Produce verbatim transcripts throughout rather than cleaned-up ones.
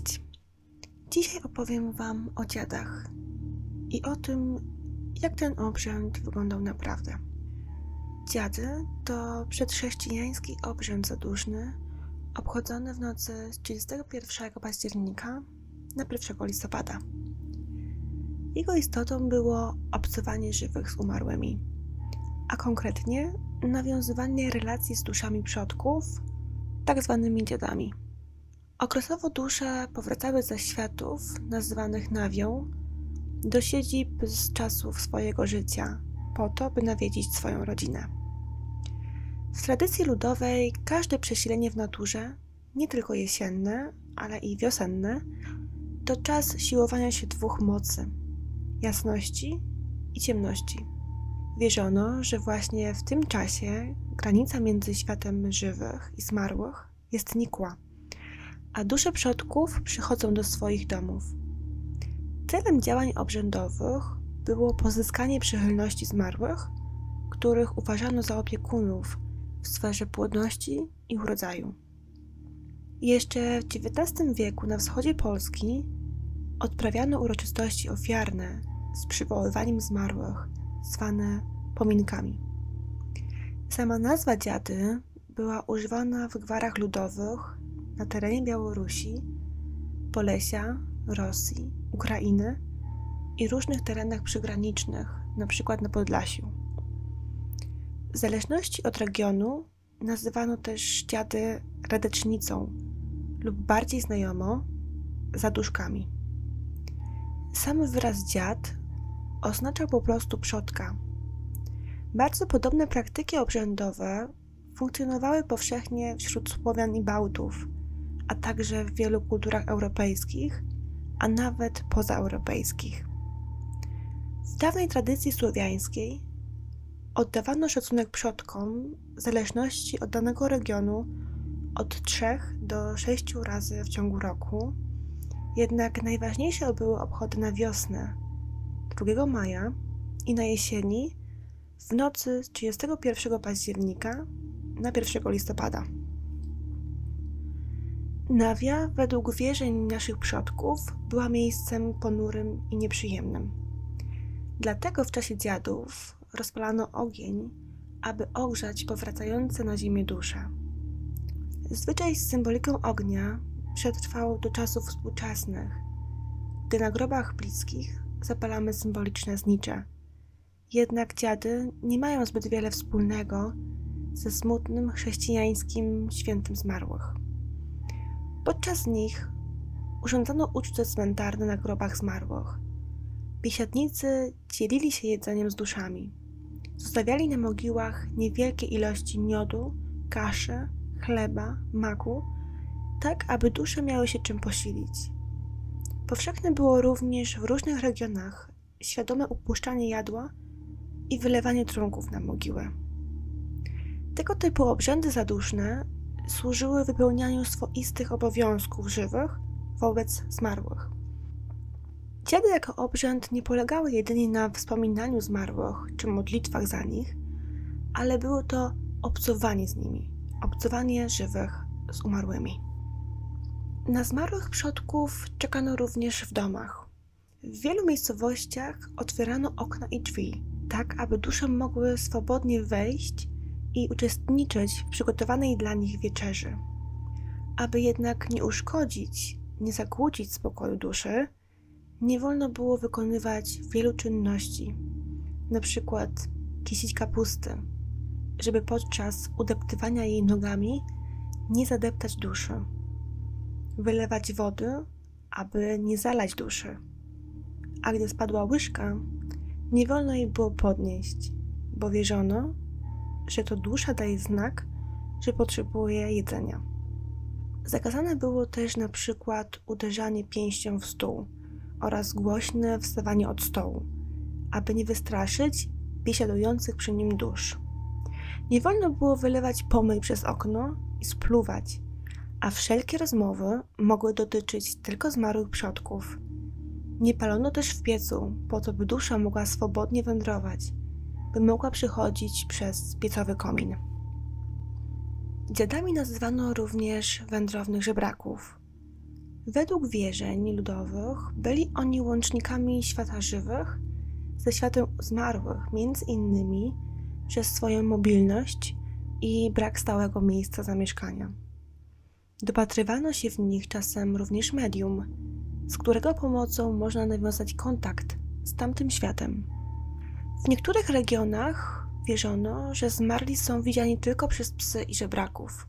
Cześć! Dzisiaj opowiem Wam o dziadach i o tym, jak ten obrzęd wyglądał naprawdę. Dziady to przedchrześcijański obrzęd zaduszny, obchodzony w nocy z trzydziestego pierwszego października na pierwszego listopada. Jego istotą było obcowanie żywych z umarłymi, a konkretnie nawiązywanie relacji z duszami przodków, tak zwanymi dziadami. Okresowo dusze powracały ze światów, nazywanych nawią, do siedzib z czasów swojego życia, po to, by nawiedzić swoją rodzinę. W tradycji ludowej każde przesilenie w naturze, nie tylko jesienne, ale i wiosenne, to czas siłowania się dwóch mocy – jasności i ciemności. Wierzono, że właśnie w tym czasie granica między światem żywych i zmarłych jest nikła, a dusze przodków przychodzą do swoich domów. Celem działań obrzędowych było pozyskanie przychylności zmarłych, których uważano za opiekunów w sferze płodności i urodzaju. Jeszcze w dziewiętnastym wieku na wschodzie Polski odprawiano uroczystości ofiarne z przywoływaniem zmarłych, zwane pominkami. Sama nazwa dziady była używana w gwarach ludowych na terenie Białorusi, Polesia, Rosji, Ukrainy i różnych terenach przygranicznych, np. na Podlasiu. W zależności od regionu nazywano też dziady radecznicą lub bardziej znajomo zaduszkami. Sam wyraz dziad oznaczał po prostu przodka. Bardzo podobne praktyki obrzędowe funkcjonowały powszechnie wśród Słowian i Bałtów, a także w wielu kulturach europejskich, a nawet pozaeuropejskich. W dawnej tradycji słowiańskiej oddawano szacunek przodkom w zależności od danego regionu od trzech do sześciu razy w ciągu roku, jednak najważniejsze były obchody na wiosnę, drugiego maja, i na jesieni, w nocy z trzydziestego pierwszego października na pierwszego listopada. Nawia, według wierzeń naszych przodków, była miejscem ponurym i nieprzyjemnym. Dlatego w czasie dziadów rozpalano ogień, aby ogrzać powracające na ziemię dusze. Zwyczaj z symboliką ognia przetrwał do czasów współczesnych, gdy na grobach bliskich zapalamy symboliczne znicze. Jednak dziady nie mają zbyt wiele wspólnego ze smutnym chrześcijańskim świętem zmarłych. Podczas nich urządzano uczty cmentarne na grobach zmarłych. Biesiadnicy dzielili się jedzeniem z duszami. Zostawiali na mogiłach niewielkie ilości miodu, kaszy, chleba, maku, tak aby dusze miały się czym posilić. Powszechne było również w różnych regionach świadome upuszczanie jadła i wylewanie trunków na mogiłę. Tego typu obrzędy zaduszne służyły wypełnianiu swoistych obowiązków żywych wobec zmarłych. Dziady jako obrzęd nie polegały jedynie na wspominaniu zmarłych czy modlitwach za nich, ale było to obcowanie z nimi, obcowanie żywych z umarłymi. Na zmarłych przodków czekano również w domach. W wielu miejscowościach otwierano okna i drzwi, tak aby dusze mogły swobodnie wejść i uczestniczyć w przygotowanej dla nich wieczerzy. Aby jednak nie uszkodzić, nie zakłócić spokoju duszy, nie wolno było wykonywać wielu czynności, na przykład kisić kapusty, żeby podczas udeptywania jej nogami nie zadeptać duszy, wylewać wody, aby nie zalać duszy, a gdy spadła łyżka, nie wolno jej było podnieść, bo wierzono, że to dusza daje znak, że potrzebuje jedzenia. Zakazane było też na przykład uderzanie pięścią w stół oraz głośne wstawanie od stołu, aby nie wystraszyć biesiadujących przy nim dusz. Nie wolno było wylewać pomyj przez okno i spluwać, a wszelkie rozmowy mogły dotyczyć tylko zmarłych przodków. Nie palono też w piecu, po to by dusza mogła swobodnie wędrować, by mogła przechodzić przez piecowy komin. Dziadami nazywano również wędrownych żebraków. Według wierzeń ludowych byli oni łącznikami świata żywych ze światem zmarłych, między innymi przez swoją mobilność i brak stałego miejsca zamieszkania. Dopatrywano się w nich czasem również medium, z którego pomocą można nawiązać kontakt z tamtym światem. W niektórych regionach wierzono, że zmarli są widziani tylko przez psy i żebraków.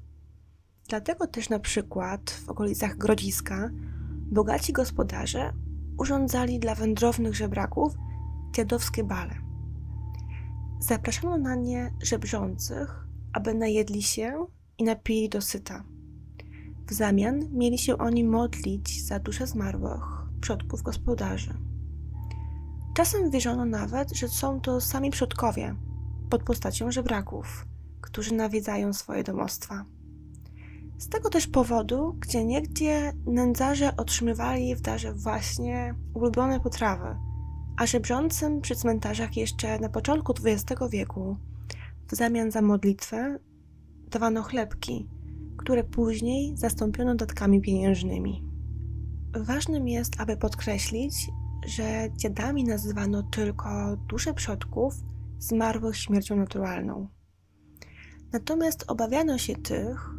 Dlatego też na przykład w okolicach Grodziska bogaci gospodarze urządzali dla wędrownych żebraków dziadowskie bale. Zapraszano na nie żebrzących, aby najedli się i napili do syta. W zamian mieli się oni modlić za dusze zmarłych, przodków gospodarzy. Czasem wierzono nawet, że są to sami przodkowie pod postacią żebraków, którzy nawiedzają swoje domostwa. Z tego też powodu, gdzie niegdzie nędzarze otrzymywali w darze właśnie ulubione potrawy, a żebrzącym przy cmentarzach jeszcze na początku dwudziestego wieku w zamian za modlitwę dawano chlebki, które później zastąpiono datkami pieniężnymi. Ważnym jest, aby podkreślić, że dziadami nazywano tylko dusze przodków zmarłych śmiercią naturalną. Natomiast obawiano się tych,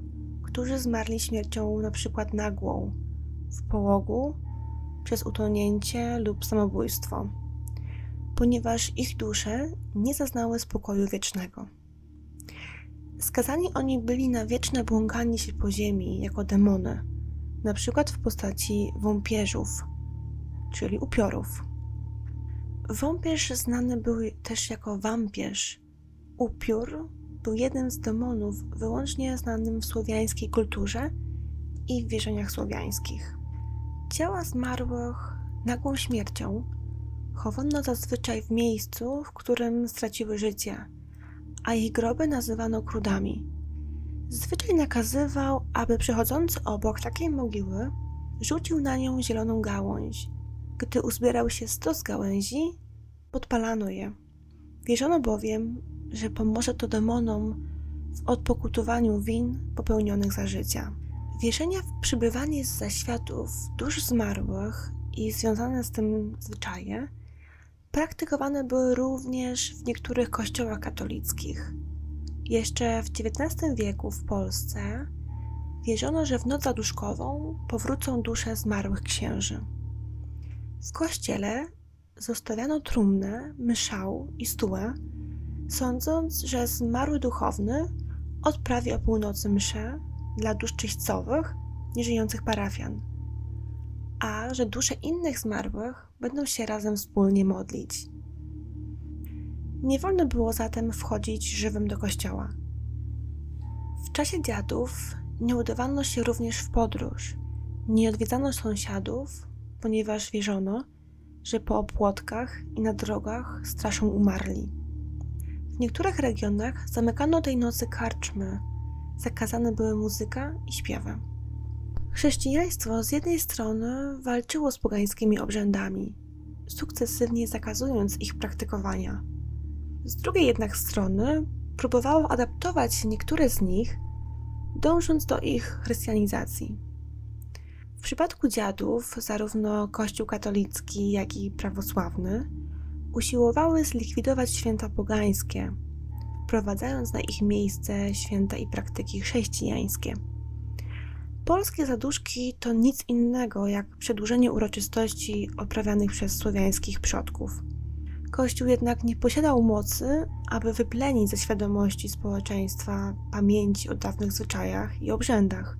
którzy zmarli śmiercią np. nagłą, w połogu, przez utonięcie lub samobójstwo, ponieważ ich dusze nie zaznały spokoju wiecznego. Skazani oni byli na wieczne błąkanie się po ziemi jako demony, np. w postaci wąpierzów, czyli upiorów. Wąpierz znany był też jako wampierz. Upiór był jednym z demonów wyłącznie znanym w słowiańskiej kulturze i w wierzeniach słowiańskich. Ciała zmarłych nagłą śmiercią chowano zazwyczaj w miejscu, w którym straciły życie, a ich groby nazywano krudami. Zwyczaj nakazywał, aby przechodzący obok takiej mogiły rzucił na nią zieloną gałąź. Gdy uzbierał się stos gałęzi, podpalano je. Wierzono bowiem, że pomoże to demonom w odpokutowaniu win popełnionych za życia. Wierzenia w przybywanie z zaświatów dusz zmarłych i związane z tym zwyczaje praktykowane były również w niektórych kościołach katolickich. Jeszcze w dziewiętnastym wieku w Polsce wierzono, że w noc zaduszkową powrócą dusze zmarłych księży. W kościele zostawiano trumnę, myszał i stułę, sądząc, że zmarły duchowny odprawi o północy mszę dla dusz czyśćcowych, nieżyjących parafian, a że dusze innych zmarłych będą się razem wspólnie modlić. Nie wolno było zatem wchodzić żywym do kościoła. W czasie dziadów nie udawano się również w podróż, nie odwiedzano sąsiadów, ponieważ wierzono, że po opłotkach i na drogach straszą umarli. W niektórych regionach zamykano tej nocy karczmy, zakazane były muzyka i śpiewy. Chrześcijaństwo z jednej strony walczyło z pogańskimi obrzędami, sukcesywnie zakazując ich praktykowania. Z drugiej jednak strony próbowało adaptować niektóre z nich, dążąc do ich chrystianizacji. W przypadku dziadów zarówno Kościół katolicki, jak i prawosławny usiłowały zlikwidować święta pogańskie, wprowadzając na ich miejsce święta i praktyki chrześcijańskie. Polskie zaduszki to nic innego jak przedłużenie uroczystości oprawianych przez słowiańskich przodków. Kościół jednak nie posiadał mocy, aby wyplenić ze świadomości społeczeństwa pamięci o dawnych zwyczajach i obrzędach.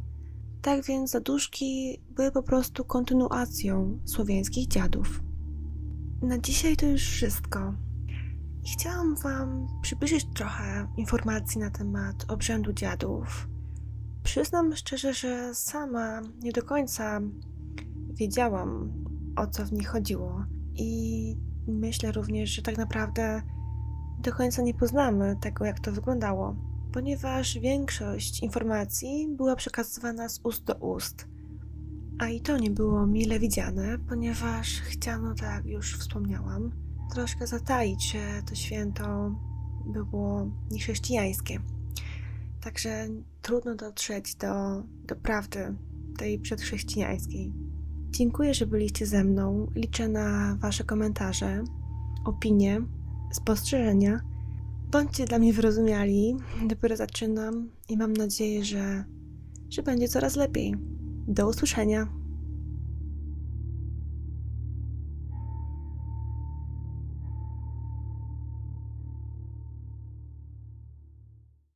Tak więc zaduszki były po prostu kontynuacją słowiańskich dziadów. Na dzisiaj to już wszystko. I chciałam Wam przybliżyć trochę informacji na temat obrzędu dziadów. Przyznam szczerze, że sama nie do końca wiedziałam, o co w nich chodziło. I myślę również, że tak naprawdę do końca nie poznamy tego, jak to wyglądało, ponieważ większość informacji była przekazywana z ust do ust. A i to nie było mile widziane, ponieważ chciano, tak jak już wspomniałam, troszkę zataić, że to święto było niechrześcijańskie. Także trudno dotrzeć do, do prawdy tej przedchrześcijańskiej. Dziękuję, że byliście ze mną. Liczę na Wasze komentarze, opinie, spostrzeżenia. Bądźcie dla mnie wyrozumiali. Dopiero zaczynam i mam nadzieję, że, że będzie coraz lepiej. Do usłyszenia.